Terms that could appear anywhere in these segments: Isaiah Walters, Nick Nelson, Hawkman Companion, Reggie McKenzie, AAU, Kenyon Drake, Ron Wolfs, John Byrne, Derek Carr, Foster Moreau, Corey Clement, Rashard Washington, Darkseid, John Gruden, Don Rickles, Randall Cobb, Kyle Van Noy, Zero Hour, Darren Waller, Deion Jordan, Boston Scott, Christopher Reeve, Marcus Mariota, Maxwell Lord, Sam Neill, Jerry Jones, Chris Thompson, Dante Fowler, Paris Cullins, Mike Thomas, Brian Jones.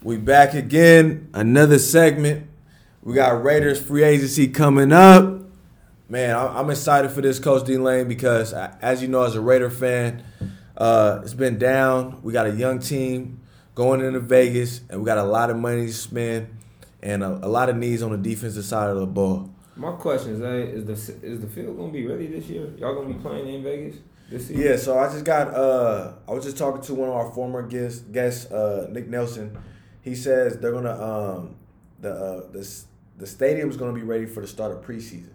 We back again, another segment. We got Raiders free agency coming up. Man, I'm excited for this, Coach D-Lane, because as you know, as a Raider fan, it's been down. We got a young team going into Vegas, and we got a lot of money to spend and a lot of needs on the defensive side of the ball. My question is, hey, is the field going to be ready this year? Y'all going to be playing in Vegas this season? Yeah, so I just got I was just talking to one of our former guests Nick Nelson. He says they're going to the stadium is going to be ready for the start of preseason.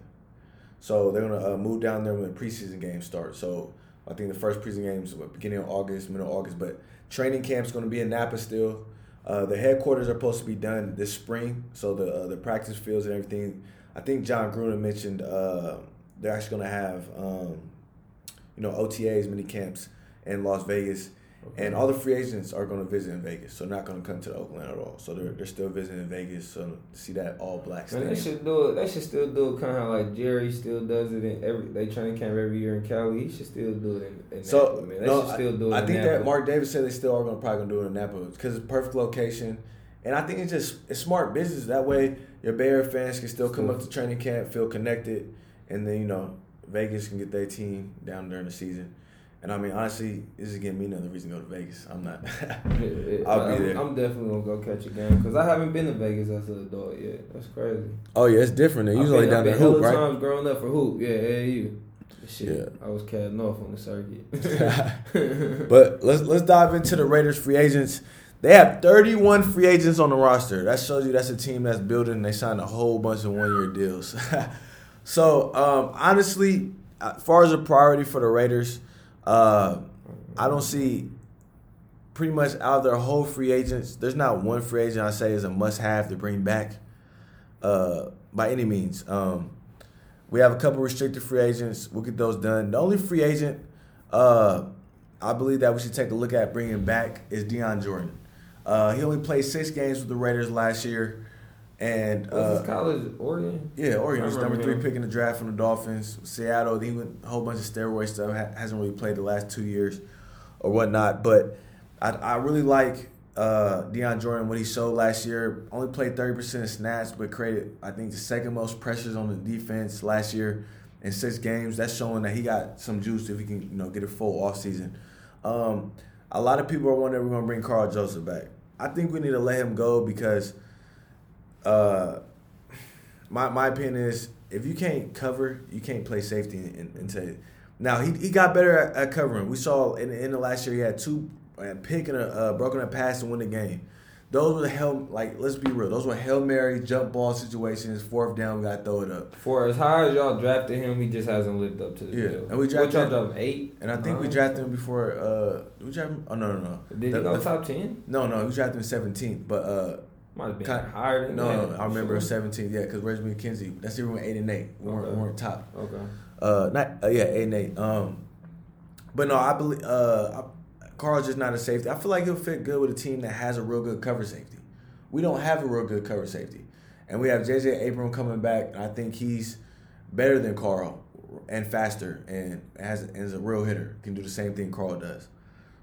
So they're going to move down there when preseason games start. So I think the first preseason game is beginning of August, middle of August. But training camp's going to be in Napa still. The headquarters are supposed to be done this spring. So the practice fields and everything. I think John Gruden mentioned they're actually going to have OTAs, mini camps in Las Vegas, and all the free agents are going to visit in Vegas. So they're not going to come to Oakland at all. So they're still visiting Vegas. So to see that all black stadium. They should do it. They should still do it kind of like Jerry still does it in they training camp every year in Cali. He should still do it in Napa. Man. I think that Mark Davis said they still are probably going to do it in Napa because it's a perfect location. And I think it's smart business. That way, your Bay Area fans can still come up to training camp, feel connected, and then, Vegas can get their team down during the season. And, I mean, honestly, this is giving me another reason to go to Vegas. I'm not. I'll be there. I'm definitely going to go catch a game because I haven't been to Vegas as an adult yet. That's crazy. Oh, yeah, it's different. They're usually down there hoop, right? I've been times growing up for hoop. Yeah, AAU. Shit, yeah. I was catting off on the circuit. But let's dive into the Raiders free agents. They have 31 free agents on the roster. That shows you that's a team that's building. They signed a whole bunch of one-year deals. So, honestly, as far as a priority for the Raiders, I don't see pretty much out of their whole free agents, there's not one free agent I say is a must-have to bring back by any means. We have a couple restricted free agents. We'll get those done. The only free agent I believe that we should take a look at bringing back is Deion Jordan. He only played 6 games with the Raiders last year. And was his college Oregon? Yeah, Oregon. He's number 3 pick in the draft from the Dolphins. Seattle, he went a whole bunch of steroid stuff. Hasn't really played the last 2 years or whatnot. But I really like Deion Jordan, what he showed last year. Only played 30% of snaps, but created, I think, the second most pressures on the defense last year in 6 games. That's showing that he got some juice if he can get a full offseason. A lot of people are wondering if we're going to bring Carl Joseph back. I think we need to let him go because my opinion is if you can't cover, you can't play safety in today. Now, he got better at covering. We saw in the end of last year he had 2 pick and broken a pass to win the game. Those were let's be real. Those were Hail Mary, jump ball situations. 4th down, we got to throw it up. For as high as y'all drafted him, he just hasn't lived up to the deal. Yeah, and we drafted him 8. And I think we drafted him before. We drafted him. Oh no. Did he go top 10? No, we drafted him 17th, but might have been higher than that. No, I remember 17th. Yeah, because Reggie McKenzie. That's even 8-8. We weren't top. Okay. Yeah, 8-8. But no, I believe. Carl's just not a safety. I feel like he'll fit good with a team that has a real good cover safety. We don't have a real good cover safety. And we have J.J. Abram coming back, and I think he's better than Carl and faster and is a real hitter. Can do the same thing Carl does.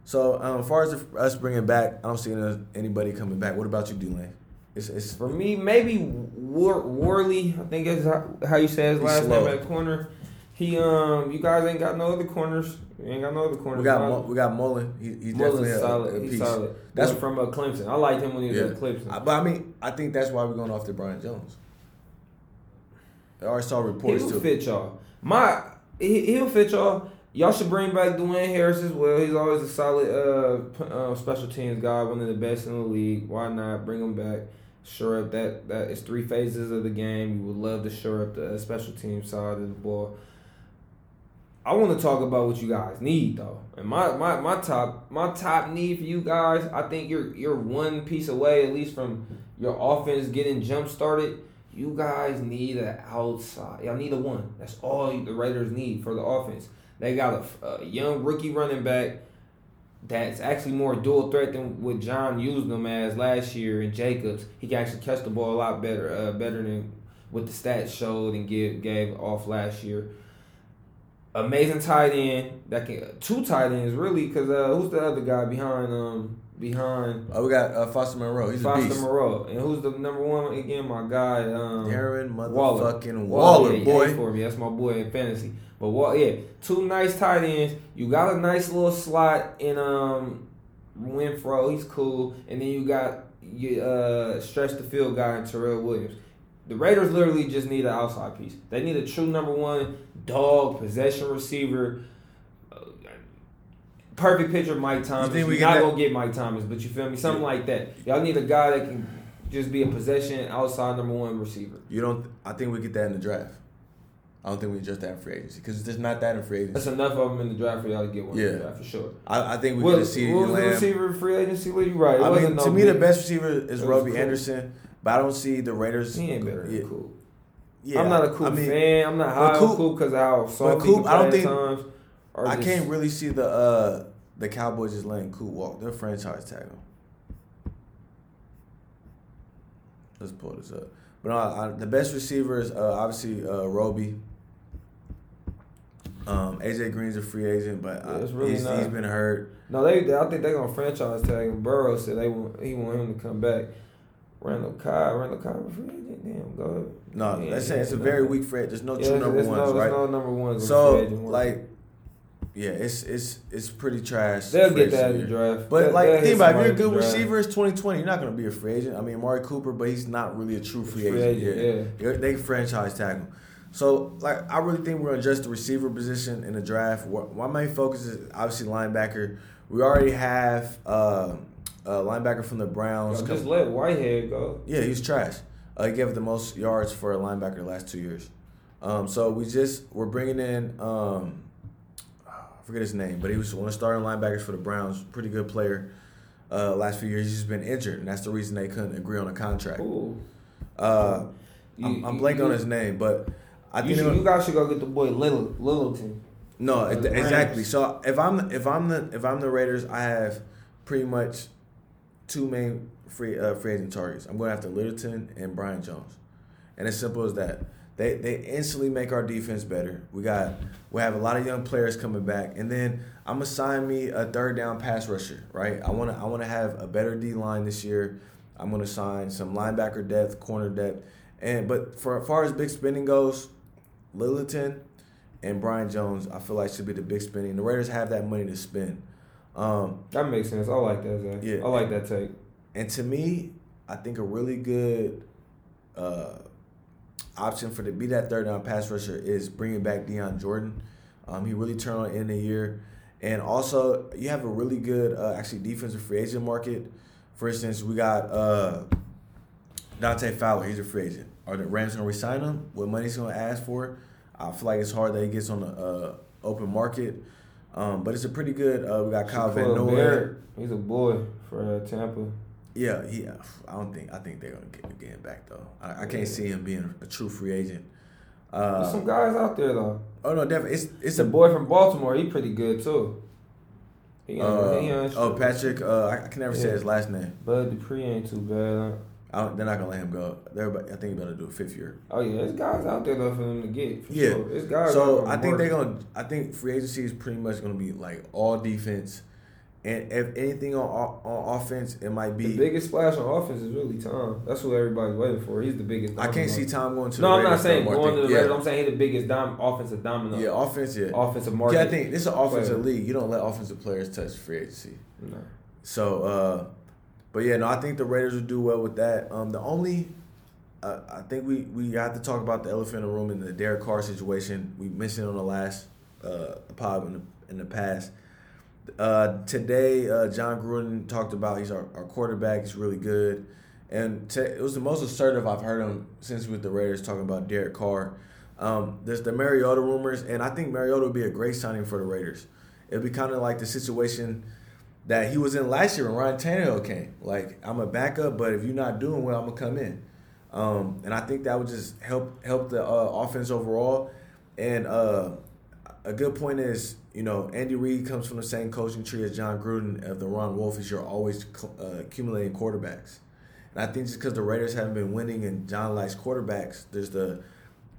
So as far as us bringing back, I don't see anybody coming back. What about you, D-Lane? It's for me, maybe Worley, I think is how you say his last name at corner. He you guys ain't got no other corners. We got Mullen. He's Mullen's definitely solid. He's solid. That's from Clemson. I liked him when he was at Clemson. But I mean, I think that's why we're going off to Brian Jones. I already saw reports too. He'll fit y'all. He'll fit y'all. Y'all should bring back Dwayne Harris as well. He's always a solid special teams guy, one of the best in the league. Why not bring him back? Shore up that is 3 phases of the game. You would love to shore up the special team side of the ball. I want to talk about what you guys need, though. And my top need for you guys, I think you're one piece away, at least from your offense getting jump-started. You guys need an outside. Y'all need a one. That's all the Raiders need for the offense. They got a young rookie running back that's actually more dual threat than what John used them as last year in Jacobs. He can actually catch the ball a lot better than what the stats showed and gave off last year. Amazing tight end. 2 tight ends, really, because who's the other guy behind behind. Oh, we got Foster Moreau. He's Foster a beast. And who's the number one again? My guy, Darren motherfucking Waller, yeah, boy. For me, that's my boy in fantasy. But two nice tight ends. You got a nice little slot in Winfrey. He's cool, and then you got stretch the field guy in Terrell Williams. The Raiders literally just need an outside piece. They need a true number one dog possession receiver. Perfect picture of Mike Thomas. You're not going to get Mike Thomas, but you feel me? Something like that. Y'all need a guy that can just be a possession outside number one receiver. I think we get that in the draft. I don't think we adjust that in free agency because there's not that in free agency. That's enough of them in the draft for y'all to get one in the draft for sure. I think we could see Lamb. Who's the receiver in free agency? You're right. The best receiver is Robbie Anderson, but I don't see the Raiders. He ain't better than Coop. Yeah, I'm not a Coop fan. I'm not high on Coop because how soft he can play at times. I can't really see the Cowboys just letting Coop walk. They're franchise tag him. Let's pull this up. But the best receiver is obviously Roby. AJ Green's a free agent, but he's been hurt. No, I think they're gonna franchise tag him. Burrow said he want him to come back. Randall Cobb a free agent. Damn, go ahead. No, that's saying it's a very weak free agent. There's no true number ones, right? There's no number ones. So like. Yeah, it's pretty trash. They'll get that in the draft. But think about it. If you're a good receiver, it's 2020. You're not going to be a free agent. I mean, Amari Cooper, but he's not really a true free agent. Yeah. They franchise tag him. So, I really think we're going to adjust the receiver position in the draft. My main focus is obviously linebacker. We already have a linebacker from the Browns. Just let Whitehead go. Yeah, he's trash. He gave the most yards for a linebacker the last 2 years. So, we're bringing in forget his name, but he was one of the starting linebackers for the Browns. Pretty good player. Last few years, he's just been injured, and that's the reason they couldn't agree on a contract. I'm blanking on his name, but I think you guys should go get the boy Lilleton. No, exactly. So if I'm the Raiders, I have pretty much two main free agent targets. I'm going after Lilleton and Brian Jones, and as simple as that. They instantly make our defense better. We have a lot of young players coming back, and then I'm gonna sign me a third down pass rusher, right? I wanna have a better D line this year. I'm gonna sign some linebacker depth, corner depth, but for as far as big spending goes, Lilleton and Brian Jones, I feel like should be the big spending. The Raiders have that money to spend. That makes sense. I like that, Zach. Yeah, I like that take. And to me, I think a really good option for to be that third down pass rusher is bringing back Deion Jordan. He really turned on in the year, and also you have a really good defensive free agent market. For instance, we got Dante Fowler. He's a free agent. Are the Rams gonna resign him? What money's gonna ask for? I feel like it's hard that he gets on the open market, but it's a pretty good. We got Kyle Van Noy. He's a boy for Tampa. Yeah, I think they're going to get him back, though. I can't see him being a true free agent. There's some guys out there, though. Oh, no, definitely. It's a boy from Baltimore. He's pretty good, too. Patrick, I can never say his last name. Bud Dupree ain't too bad. They're not going to let him go. I think they're going to do a fifth year. Oh, yeah, there's guys out there, though, for them to get, for sure. There's guys so I think I think free agency is pretty much going to be, all defense. And if anything on offense, it might be. The biggest splash on offense is really Tom. That's what everybody's waiting for. He's the biggest. I can't see Tom going to the Raiders. No, I'm not saying going to the Raiders. I'm saying he's the biggest offensive domino. Yeah, offensive market. Yeah, I think this is an offensive league. You don't let offensive players touch free agency. No. So, I think the Raiders will do well with that. I think we have to talk about the elephant in the room in the Derek Carr situation. We mentioned on the last pod in the past. Today, John Gruden talked about he's our quarterback. He's really good. And it was the most assertive I've heard him since with the Raiders talking about Derek Carr. There's the Mariota rumors, and I think Mariota would be a great signing for the Raiders. It would be kind of like the situation that he was in last year when Ryan Tannehill came. I'm a backup, but if you're not doing well, I'm going to come in. And I think that would just help the offense overall. And a good point is, Andy Reid comes from the same coaching tree as John Gruden of the Ron Wolfs. You're always accumulating quarterbacks. And I think just because the Raiders haven't been winning and John likes quarterbacks, there's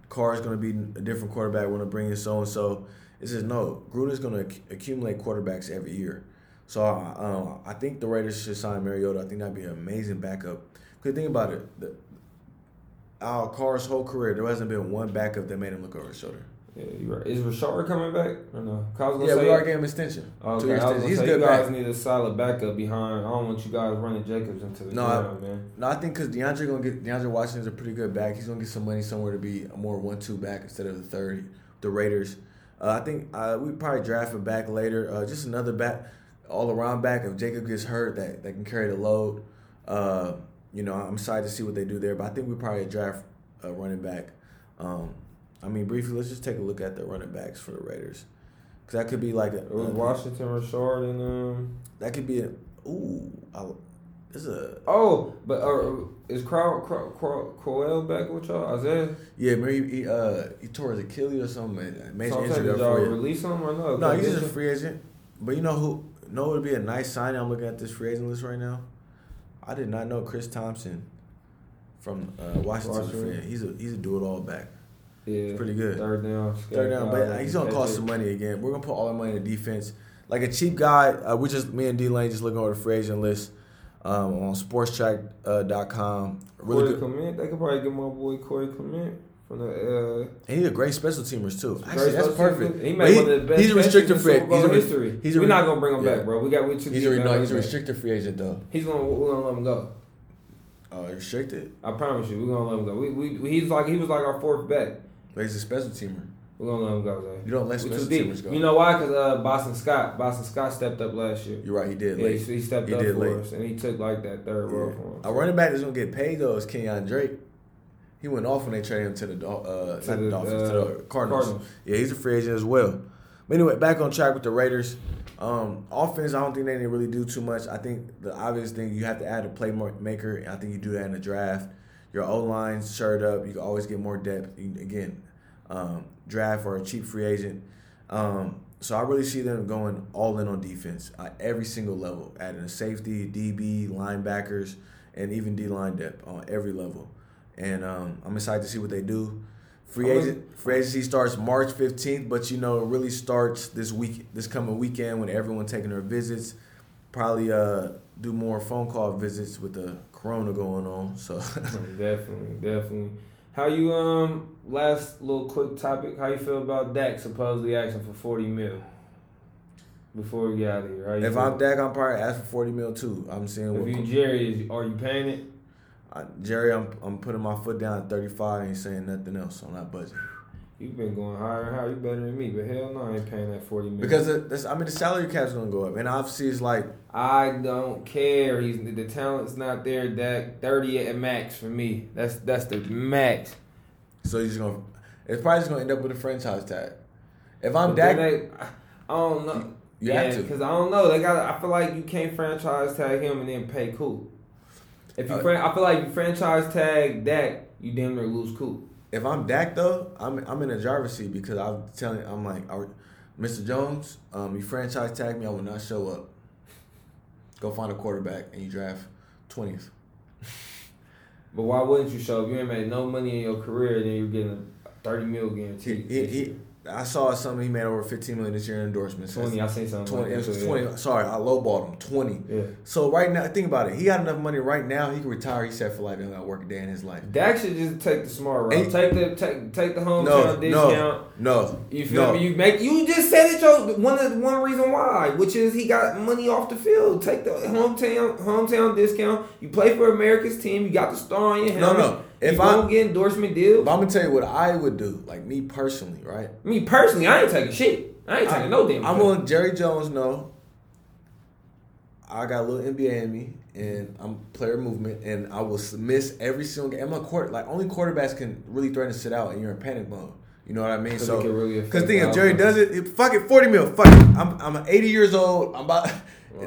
Carr's going to be a different quarterback. We're going to bring in so-and-so. It says, no, Gruden's going to accumulate quarterbacks every year. So I think the Raiders should sign Mariota. I think that'd be an amazing backup. Because think about it, Carr's whole career, there hasn't been one backup that made him look over his shoulder. Yeah, you're right. Is Rashard coming back? I don't know. We already gave him extension. Okay, 2 years extension. He's good. You guys need a solid backup behind. I don't want you guys running Jacobs into the ground, man. No, I think because DeAndre Washington's a pretty good back. He's gonna get some money somewhere to be a more 1-2 back instead of the third. The Raiders, I think we probably draft him back later. Just another back, all around back. If Jacob gets hurt, that can carry the load. I'm excited to see what they do there. But I think we probably draft a running back. Briefly, let's just take a look at the running backs for the Raiders, because that could be like Washington, Rashard, and that could be is Crowell back with y'all? Isaiah? Yeah, maybe he tore his Achilles or something. Major injury. Did y'all release him or no? No, he's just a free agent. But you know who? No, it would be a nice signing. I'm looking at this free agent list right now. I did not know Chris Thompson from Washington. He's a do-it-all back. Yeah, it's pretty good. Third down, but he's gonna cost some money again. We're gonna put all our money in defense. Like a cheap guy, me and D Lane just looking over the free agent list on SportsTrack.com. Really Corey Clement, they could probably get my boy Corey Clement from the. And he's a great special teamers too. Actually, that's perfect. Team. He made one of the best. He's a restricted free agent. We're not gonna bring him back, bro. He's a restricted free agent though. We're gonna let him go. Oh, restricted. I promise you, we're gonna let him go. He was like our fourth back. But he's a special teamer. We're going to let him go, man. You don't let special teamers go. You know why? Because Boston Scott stepped up last year. You're right, he did. Yeah, he stepped up for us, and he took like that third role for him. A running back that's going to get paid, though, is Kenyon Drake. He went off when they traded him to the Cardinals. Yeah, he's a free agent as well. But anyway, back on track with the Raiders. Offense, I don't think they didn't really do too much. I think the obvious thing, you have to add a playmaker, and I think you do that in the draft. Your O-line shirred up. You can always get more depth. Draft or a cheap free agent. So I really see them going all in on defense at every single level, adding a safety, DB, linebackers, and even D-line depth on every level. And I'm excited to see what they do. Free agency starts March 15th, but, it really starts this coming weekend when everyone's taking their visits. Probably do more phone call visits with the Corona going on. So definitely. How you last little quick topic? How you feel about Dak supposedly asking for $40 million before we get out of here? If I'm Dak, I'm probably asking for $40 million too. I'm seeing. If you Jerry, are you paying it? Jerry, I'm putting my foot down at 35. Ain't saying nothing else. So I'm not budging. You've been going higher and higher. You better than me, but hell no, I ain't paying that $40 million. Because the salary cap's gonna go up, and obviously it's like I don't care. The talent's not there. Dak 30 at max for me. That's the max. So it's probably just gonna end up with a franchise tag. If I'm Dak, I don't know. You have to, because I don't know. I feel like you can't franchise tag him and then pay Coop. I feel like you franchise tag Dak, you damn near lose Coop. If I'm Dak though, I'm in a driver's seat because Mr. Jones, you franchise tag me, I will not show up. Go find a quarterback and you draft 20th. But why wouldn't you show up? You ain't made no money in your career, and then you're getting a $30 million guarantee. I saw something he made over $15 million this year in endorsements. 20, I seen something. 20, like that, 20. Yeah. Sorry, I lowballed him. 20. Yeah. So right now, think about it. He got enough money right now. He can retire. He set for life. He don't got to work a day in his life. Dak should just take the smart route. Take the hometown discount. No. You feel me? You just said it. One reason why, which is he got money off the field. Take the hometown discount. You play for America's team. You got the star on your hand. No. If I don't get endorsement deals, but I'm gonna tell you what I would do. Like me personally, right? Me personally, I ain't taking shit. I ain't taking no damn. I'm on Jerry Jones. No, I got a little NBA in me, and I'm player movement, and I will miss every single game. I'm a only quarterbacks can really threaten to sit out, and you're in panic mode. You know what I mean? So, because if Jerry does it, fuck it, $40 million. Fuck it. I'm 80 years old.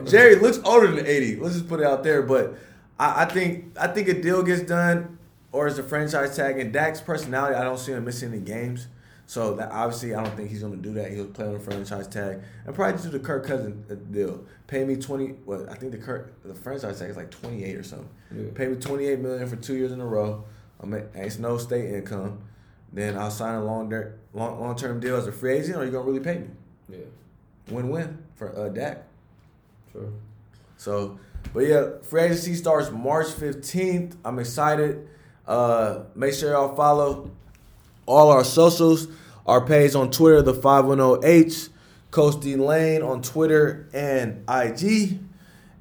Jerry looks older than 80. Let's just put it out there. But I think a deal gets done. Or is the franchise tag and Dak's personality? I don't see him missing any games, so that obviously I don't think he's going to do that. He'll play on the franchise tag and probably do the Kirk Cousins deal. Pay me 20. Well, I think the franchise tag is like 28 or something. Yeah. Pay me $28 million for 2 years in a row. It's no state income. Then I'll sign a long term deal as a free agent. Or you gonna really pay me? Yeah. Win for Dak. Sure. So, but yeah, free agency starts March 15th. I'm excited. Make sure y'all follow all our socials. Our page on Twitter, the 510H, Coach D Lane on Twitter and IG,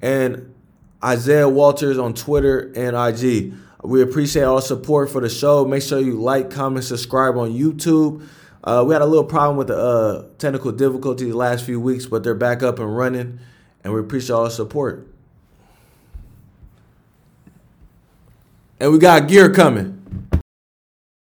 and Isaiah Walters on Twitter and IG. We appreciate all support for the show. Make sure you like, comment, subscribe on YouTube. We had a little problem with the technical difficulty the last few weeks, but they're back up and running, and we appreciate all the support. And we got gear coming.